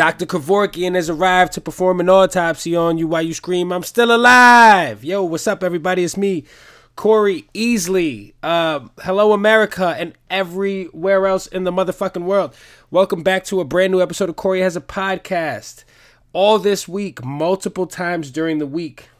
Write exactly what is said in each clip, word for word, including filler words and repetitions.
Doctor Kevorkian has arrived to perform an autopsy on you while you scream, "I'm still alive!" Yo, what's up, everybody? It's me, Corey Easley. Uh, hello, America, and everywhere else in the motherfucking world. Welcome back to a brand new episode of Corey Has a Podcast. All this week, multiple times during the week,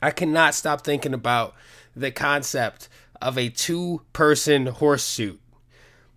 I cannot stop thinking about the concept of a two-person horse suit.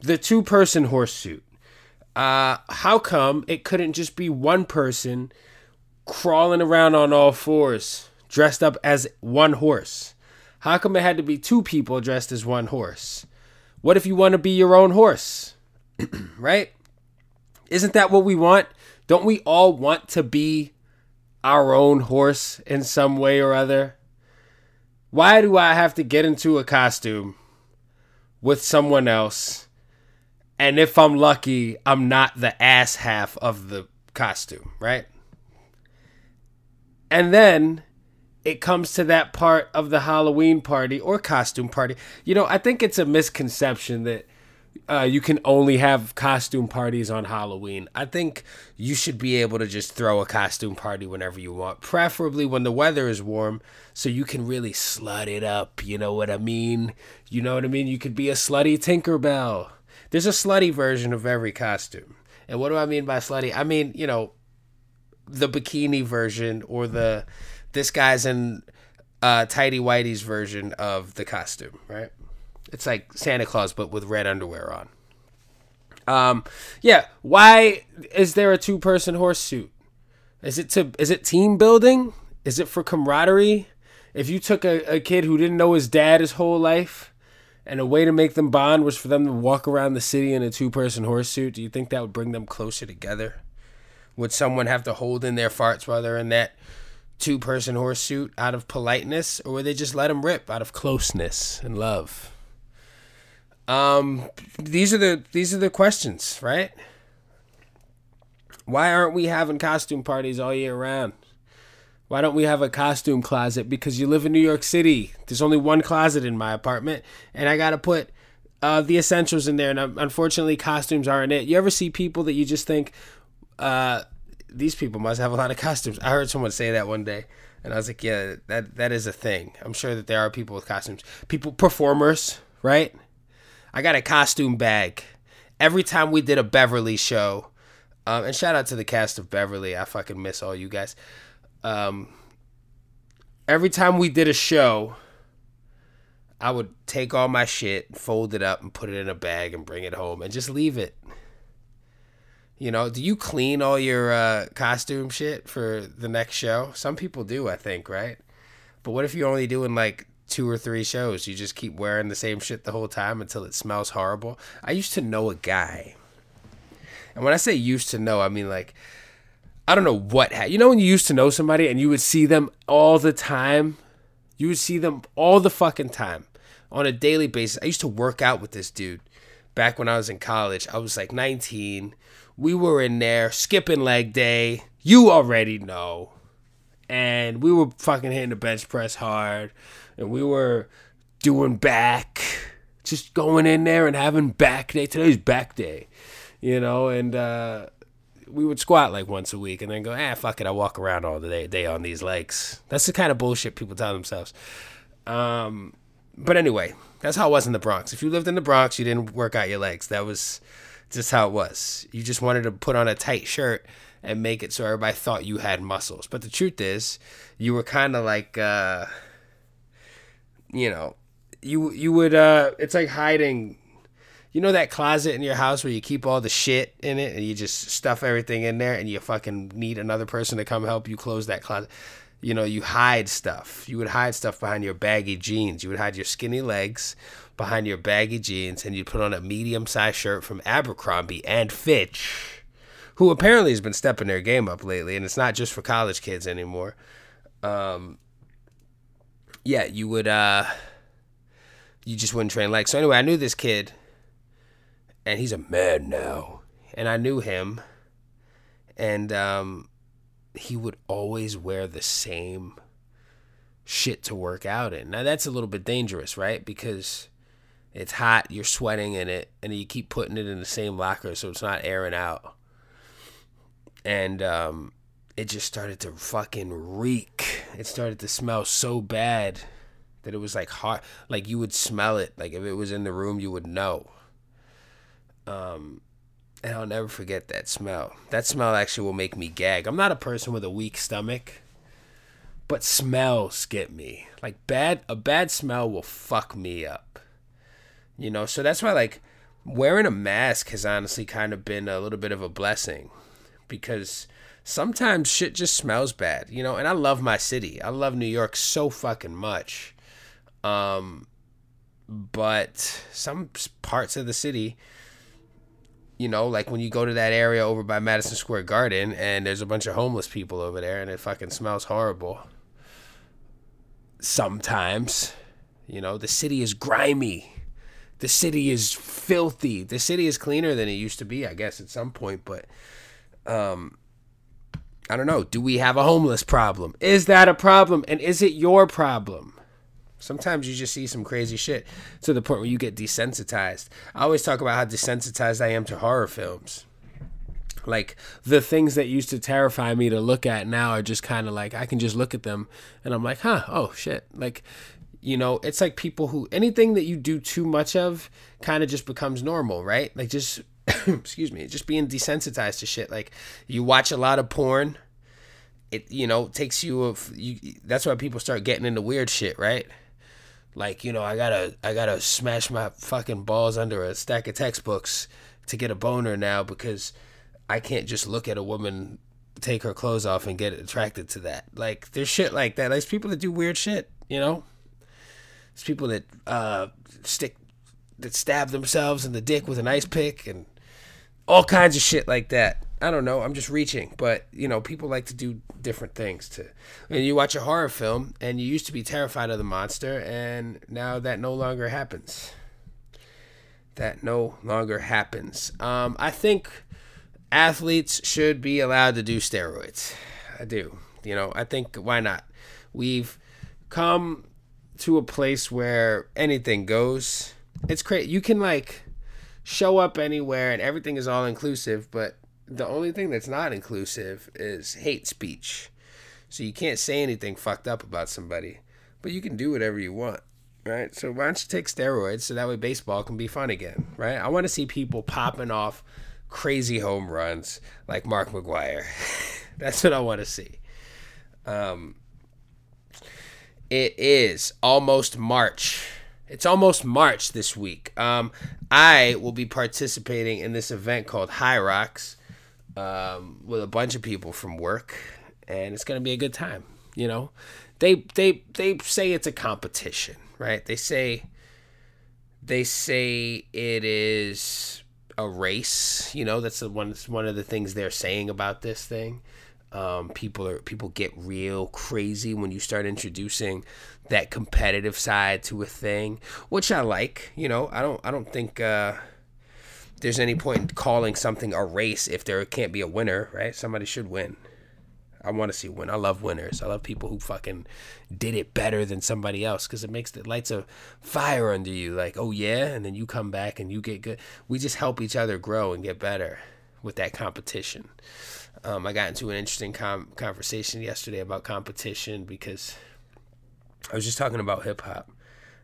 The two-person horse suit. Uh, how come it couldn't just be one person crawling around on all fours, dressed up as one horse? How come it had to be two people dressed as one horse? What if you want to be your own horse? Right? Isn't that what we want? Don't we all want to be our own horse in some way or other? Why do I have to get into a costume with someone else? And if I'm lucky, I'm not the ass half of the costume, right? And then it comes to that part of the Halloween party or costume party. You know, I think it's a misconception that uh, you can only have costume parties on Halloween. I think you should be able to just throw a costume party whenever you want, preferably when the weather is warm, so you can really slut it up. You know what I mean? You know what I mean? You could be a slutty Tinkerbell. There's a slutty version of every costume. And what do I mean by slutty? I mean, you know, the bikini version or the this guy's in uh, tighty whitey's version of the costume, right? It's like Santa Claus, but with red underwear on. Um, yeah. Why is there a two-person horse suit? Is it to is it team building? Is it for camaraderie? If you took a, a kid who didn't know his dad his whole life, and a way to make them bond was for them to walk around the city in a two-person horse suit, do you think that would bring them closer together? Would someone have to hold in their farts while they're in that two-person horse suit out of politeness? Or would they just let them rip out of closeness and love? Um, these are the these are the questions, right? Why aren't we having costume parties all year round? Why don't we have a costume closet? Because you live in New York City. There's only one closet in my apartment, and I got to put uh, the essentials in there, and uh, unfortunately, costumes aren't it. You ever see people that you just think, uh, these people must have a lot of costumes? I heard someone say that one day, and I was like, yeah, that that is a thing. I'm sure that there are people with costumes. People, performers, right? I got a costume bag. Every time we did a Beverly show, um, and shout out to the cast of Beverly. I fucking miss all you guys. Um, every time we did a show, I would take all my shit, fold it up, and put it in a bag and bring it home and just leave it. You know, do you clean all your uh, costume shit for the next show? Some people do, I think, right? But what if you're only doing like two or three shows? You just keep wearing the same shit the whole time until it smells horrible. I used to know a guy. And when I say used to know, I mean like, I don't know what happened. You know when you used to know somebody and you would see them all the time? You would see them all the fucking time on a daily basis. I used to work out with this dude back when I was in college. I was like nineteen. We were in there skipping leg day. You already know. And we were fucking hitting the bench press hard. And we were doing back. Just going in there and having back day. Today's back day. You know, and... uh we would squat like once a week and then go, ah, fuck it, I walk around all day, day on these legs. That's the kind of bullshit people tell themselves. Um, but anyway, that's how it was in the Bronx. If you lived in the Bronx, you didn't work out your legs. That was just how it was. You just wanted to put on a tight shirt and make it so everybody thought you had muscles. But the truth is, you were kind of like, uh, you know, you you would, uh, it's like hiding. You know that closet in your house where you keep all the shit in it and you just stuff everything in there and you fucking need another person to come help you close that closet? You know, you hide stuff. You would hide stuff behind your baggy jeans. You would hide your skinny legs behind your baggy jeans, and you'd put on a medium-sized shirt from Abercrombie and Fitch, who apparently has been stepping their game up lately, and it's not just for college kids anymore. Um, yeah, you would, uh, you just wouldn't train legs. So anyway, I knew this kid. And he's a man now. And I knew him. And um, he would always wear the same shit to work out in. Now, that's a little bit dangerous, right? Because it's hot, you're sweating in it, and you keep putting it in the same locker so it's not airing out. and um, it just started to fucking reek. It started to smell so bad that it was like hot, like you would smell it. Like if it was in the room, you would know. Um, and I'll never forget that smell. That smell actually will make me gag. I'm not a person with a weak stomach, but smells get me. Like bad, a bad smell will fuck me up. You know, so that's why like wearing a mask has honestly kind of been a little bit of a blessing, because sometimes shit just smells bad, you know, and I love my city. I love New York so fucking much. Um, but some parts of the city, you know, like when you go to that area over by Madison Square Garden and there's a bunch of homeless people over there and it fucking smells horrible. Sometimes, you know, the city is grimy. The city is filthy. The city is cleaner than it used to be, I guess, at some point. But um, I don't know. Do we have a homeless problem? Is that a problem? And is it your problem? Sometimes you just see some crazy shit to the point where you get desensitized. I always talk about how desensitized I am to horror films. Like, the things that used to terrify me to look at now are just kind of like, I can just look at them, and I'm like, huh, oh, shit. Like, you know, it's like people who, anything that you do too much of kind of just becomes normal, right? Like just, excuse me, just being desensitized to shit. Like you watch a lot of porn, it, you know, takes you, of, you that's why people start getting into weird shit, right? Like, you know, I gotta, I gotta smash my fucking balls under a stack of textbooks to get a boner now because I can't just look at a woman, take her clothes off and get attracted to that. Like there's shit like that. There's people that do weird shit, you know? It's people that uh, stick, that stab themselves in the dick with an ice pick and all kinds of shit like that. I don't know. I'm just reaching. But, you know, people like to do different things. To, and you watch a horror film and you used to be terrified of the monster, and now that no longer happens. That no longer happens. Um, I think athletes should be allowed to do steroids. I do. You know, I think why not? We've come to a place where anything goes. It's crazy. You can like show up anywhere and everything is all inclusive, but the only thing that's not inclusive is hate speech. So you can't say anything fucked up about somebody, but you can do whatever you want, right? So why don't you take steroids so that way baseball can be fun again, right? I want to see people popping off crazy home runs like Mark McGwire. That's what I want to see. Um, It is almost March. It's almost March this week. Um, I will be participating in this event called Hyrox um, with a bunch of people from work, and it's going to be a good time. You know, they they they say it's a competition, right? They say they say it is a race. You know, that's the one. That's one of the things they're saying about this thing. Um, people are people get real crazy when you start introducing that competitive side to a thing, which I like. You know, I don't I don't think uh, there's any point in calling something a race if there can't be a winner, right? Somebody should win. I want to see win. I love winners. I love people who fucking did it better than somebody else because it makes the lights a fire under you. Like, oh yeah, and then you come back and you get good. We just help each other grow and get better with that competition. Um, I got into an interesting com- conversation yesterday about competition because I was just talking about hip-hop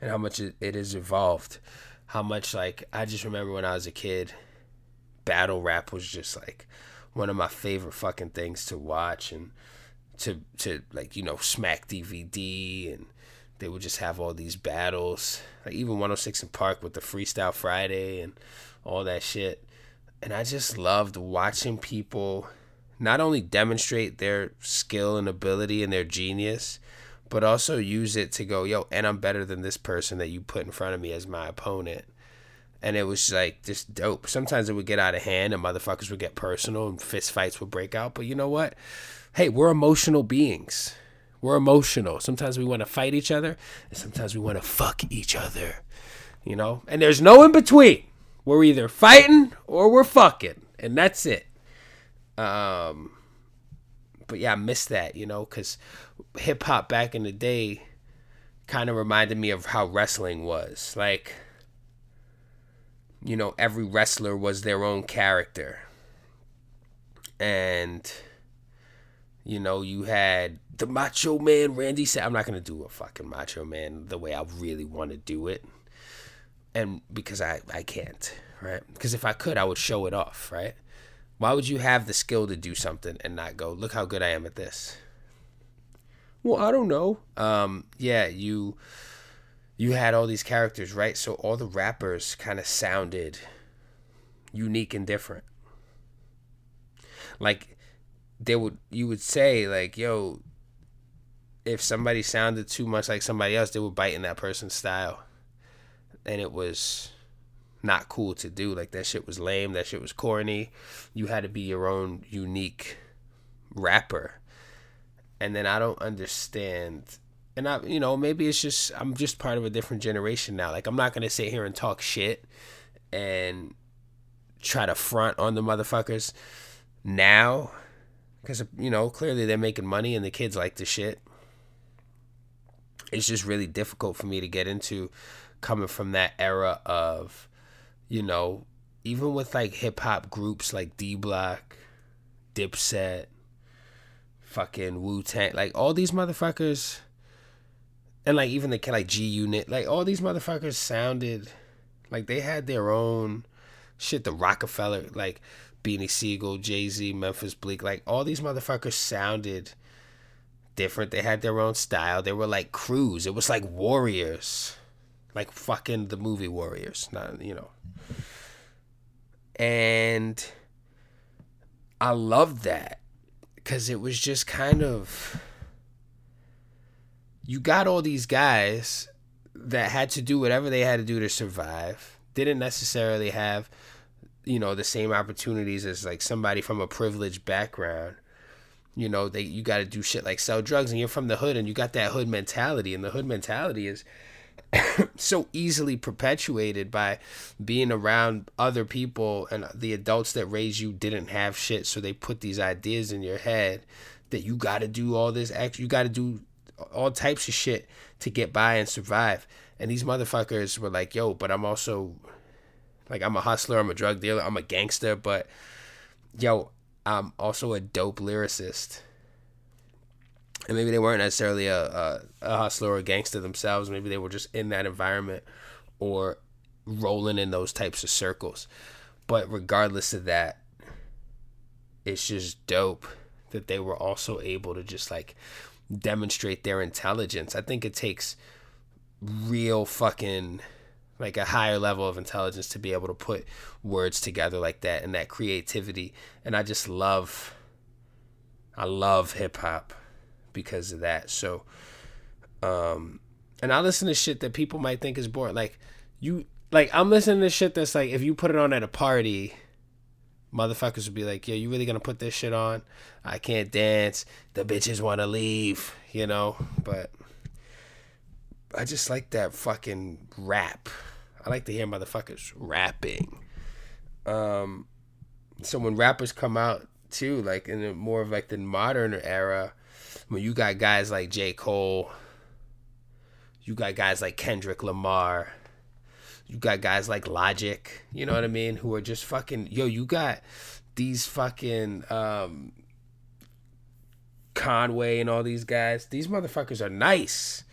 and how much it, it has evolved. How much, like, I just remember when I was a kid, battle rap was just, like, one of my favorite fucking things to watch and to, to like, you know, Smack D V D, and they would just have all these battles. Like, even one oh six and Park with the Freestyle Friday and all that shit. And I just loved watching people not only demonstrate their skill and ability and their genius, but also use it to go, yo, and I'm better than this person that you put in front of me as my opponent. And it was like just dope. Sometimes it would get out of hand and motherfuckers would get personal and fist fights would break out. But you know what? Hey, we're emotional beings. We're emotional. Sometimes we want to fight each other and sometimes we want to fuck each other, you know? And there's no in between. We're either fighting or we're fucking, and that's it. Um, but yeah, I miss that, you know, because hip hop back in the day kind of reminded me of how wrestling was. Like, you know, every wrestler was their own character. and you know, you had the Macho Man Randy said, I'm not going to do a fucking Macho Man the way I really want to do it. And because I, I can't, right? Because if I could, I would show it off, right? Why would you have the skill to do something and not go, look how good I am at this? Well, I don't know. Um, yeah, you you had all these characters, right? So all the rappers kind of sounded unique and different. Like, they would, you would say, like, yo, if somebody sounded too much like somebody else, they would bite in that person's style. And it was not cool to do. Like, that shit was lame. That shit was corny. You had to be your own unique rapper. And then I don't understand. And, I, you know, maybe it's just, I'm just part of a different generation now. Like, I'm not going to sit here and talk shit and try to front on the motherfuckers now. Because, you know, clearly they're making money and the kids like the shit. It's just really difficult for me to get into coming from that era of, you know, even with, like, hip-hop groups like D-Block, Dipset, fucking Wu-Tang, like, all these motherfuckers, and, like, even the, like, G-Unit, like, all these motherfuckers sounded, like, they had their own shit, the Rockefeller, like, Beanie Sigel, Jay-Z, Memphis Bleak, like, all these motherfuckers sounded different. They had their own style. They were like crews. It was like Warriors, like fucking the movie Warriors, not, you know. And I loved that because it was just kind of, you got all these guys that had to do whatever they had to do to survive, didn't necessarily have, you know, the same opportunities as, like, somebody from a privileged background. You know, they you got to do shit like sell drugs, and you're from the hood, and you got that hood mentality, and the hood mentality is so easily perpetuated by being around other people, and the adults that raised you didn't have shit, so they put these ideas in your head that you got to do all this, you got to do all types of shit to get by and survive. And these motherfuckers were like, yo, but I'm also... like, I'm a hustler, I'm a drug dealer, I'm a gangster, but, yo, I'm also a dope lyricist. And maybe they weren't necessarily a, a, a hustler or a gangster themselves. Maybe they were just in that environment or rolling in those types of circles. But regardless of that, it's just dope that they were also able to just, like, demonstrate their intelligence. I think it takes real fucking... like a higher level of intelligence to be able to put words together like that and that creativity. And I just love, I love hip hop because of that. So, um, and I listen to shit that people might think is boring. Like you, like I'm listening to shit that's like, if you put it on at a party, motherfuckers would be like, yo, you really going to put this shit on? I can't dance. The bitches want to leave, you know, but I just like that fucking rap. I like to hear motherfuckers rapping. Um, so when rappers come out too, like in the more of like the modern era, when you got guys like J. Cole, you got guys like Kendrick Lamar, you got guys like Logic, you know what I mean? Who are just fucking, yo, you got these fucking um, Conway and all these guys. These motherfuckers are nice.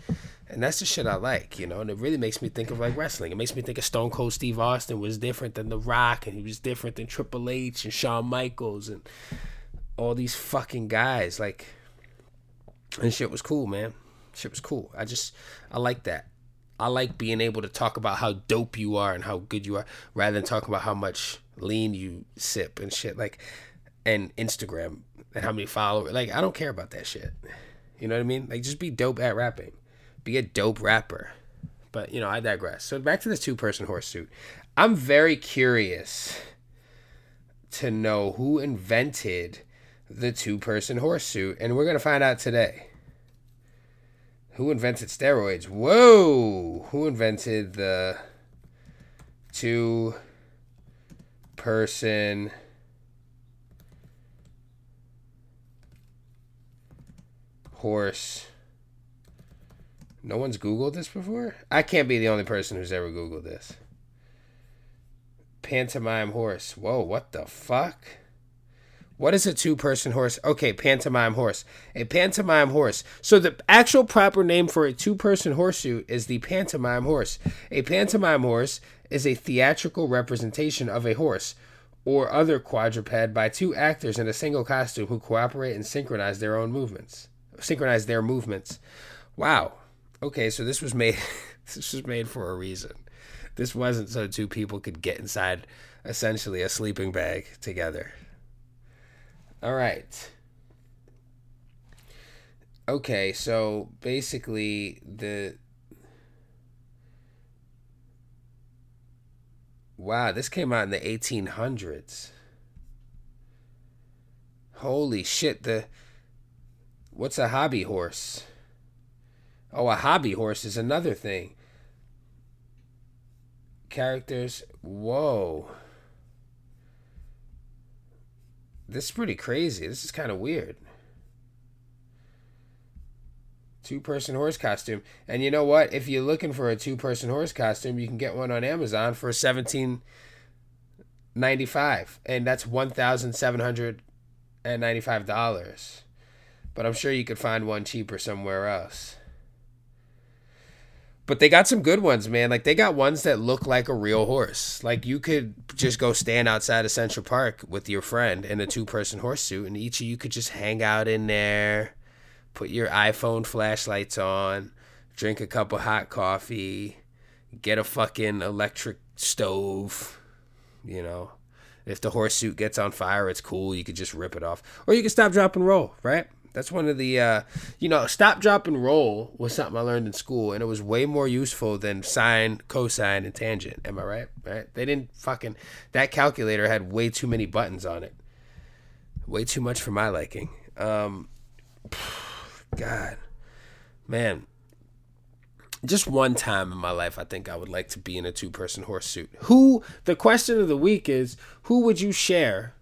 And that's the shit I like, you know, and it really makes me think of, like, wrestling. It makes me think of Stone Cold Steve Austin was different than The Rock, and he was different than Triple H and Shawn Michaels and all these fucking guys, like, and shit was cool, man. Shit was cool. I just, I like that. I like being able to talk about how dope you are and how good you are rather than talking about how much lean you sip and shit, like, and Instagram and how many followers. Like, I don't care about that shit. You know what I mean? Like, just be dope at rapping. Be a dope rapper. But, you know, I digress. So back to this two-person horse suit. I'm very curious to know who invented the two-person horse suit, and we're going to find out today. Who invented steroids? Whoa! Who invented the two-person horse? No one's Googled this before? I can't be the only person who's ever Googled this. Pantomime horse. Whoa, what the fuck? What is a two-person horse? Okay, pantomime horse. A pantomime horse. So the actual proper name for a two-person horseshoe is the pantomime horse. A pantomime horse is a theatrical representation of a horse or other quadruped by two actors in a single costume who cooperate and synchronize their own movements. Synchronize their movements. Wow. Okay, so this was made this was made for a reason. This wasn't so two people could get inside essentially a sleeping bag together. All right. Okay, so basically the... Wow, this came out in the eighteen hundreds. Holy shit, the... What's a hobby horse? Oh, a hobby horse is another thing. Characters, whoa. This is pretty crazy. This is kind of weird. Two-person horse costume. And you know what? If you're looking for a two-person horse costume, you can get one on Amazon for seventeen ninety-five, and that's one thousand seven hundred ninety-five dollars. But I'm sure you could find one cheaper somewhere else. But they got some good ones, man. Like, they got ones that look like a real horse. Like, you could just go stand outside of Central Park with your friend in a two-person horse suit, and each of you could just hang out in there, put your iPhone flashlights on, drink a cup of hot coffee, get a fucking electric stove, you know. If the horse suit gets on fire, it's cool. You could just rip it off. Or you could stop, drop, and roll, right? That's one of the, uh, you know, stop, drop, and roll was something I learned in school, and it was way more useful than sine, cosine, and tangent. Am I right? Right? They didn't fucking, that calculator had way too many buttons on it. Way too much for my liking. Um, God, man. Just one time in my life, I think I would like to be in a two-person horse suit. Who, the question of the week is, who would you share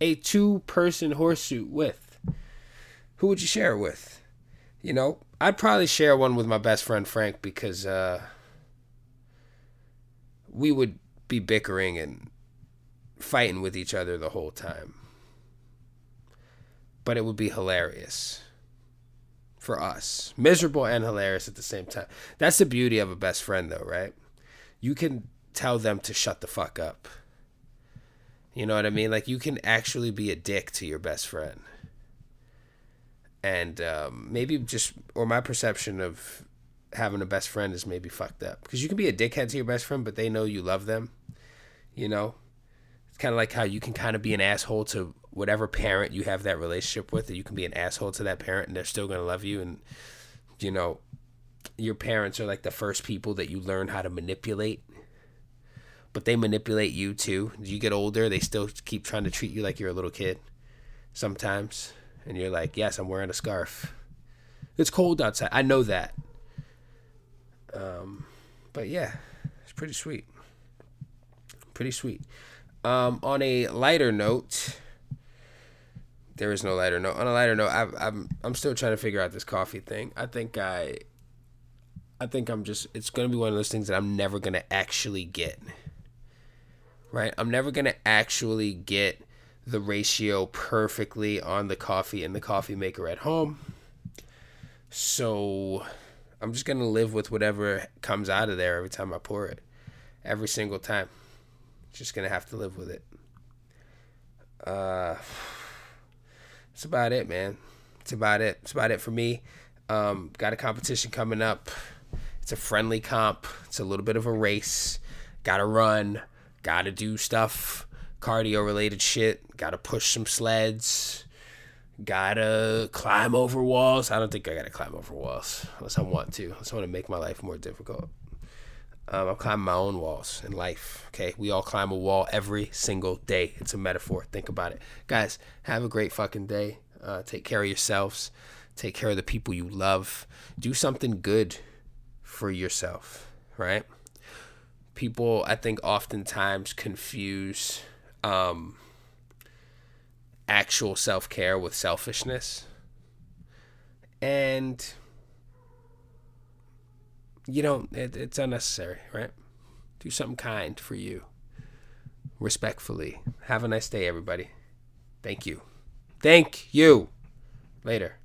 a two-person horse suit with? Who would you share it with? You know, I'd probably share one with my best friend Frank, because uh, we would be bickering and fighting with each other the whole time. But it would be hilarious for us. Miserable and hilarious at the same time. That's the beauty of a best friend, though, right? You can tell them to shut the fuck up. You know what I mean? Like, you can actually be a dick to your best friend. And um, maybe just, or my perception of having a best friend is maybe fucked up. Because you can be a dickhead to your best friend, but they know you love them, you know? It's kind of like how you can kind of be an asshole to whatever parent you have that relationship with, and you can be an asshole to that parent, and they're still going to love you. And, you know, your parents are like the first people that you learn how to manipulate. But they manipulate you, too. As you get older, they still keep trying to treat you like you're a little kid sometimes. And you're like, yes, I'm wearing a scarf. It's cold outside. I know that. Um, but yeah, it's pretty sweet. Pretty sweet. Um, on a lighter note, there is no lighter note. On a lighter note, I've, I'm I'm still trying to figure out this coffee thing. I think I, I think I'm just. It's gonna be one of those things that I'm never gonna actually get. Right? I'm never gonna actually get the ratio perfectly on the coffee and the coffee maker at home. So I'm just going to live with whatever comes out of there every time I pour it. Every single time. Just going to have to live with it. Uh, that's about it, man. That's about it. That's about it for me. Um, got a competition coming up. It's a friendly comp. It's a little bit of a race. Got to run. Got to do stuff. Cardio related shit. Gotta push some sleds. Gotta climb over walls. I don't think I gotta climb over walls unless I want to. Unless I want to make my life more difficult. Um, I'm climbing my own walls in life. Okay, we all climb a wall every single day. It's a metaphor. Think about it, guys. Have a great fucking day. Uh, take care of yourselves. Take care of the people you love. Do something good for yourself. Right? People, I think, oftentimes confuse Um, actual self-care with selfishness. And, you know, it, it's unnecessary, right? Do something kind for you. Respectfully. Have a nice day, everybody. Thank you. Thank you. Later.